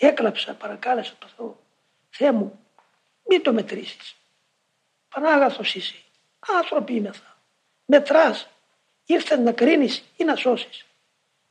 Έκλαψα, παρακάλεσα το Θεό. Θεέ μου, μη το μετρήσεις. Πανάγαθος είσαι. Άνθρωποι είμεθα. Μετράς. Ήρθες να κρίνεις ή να σώσεις.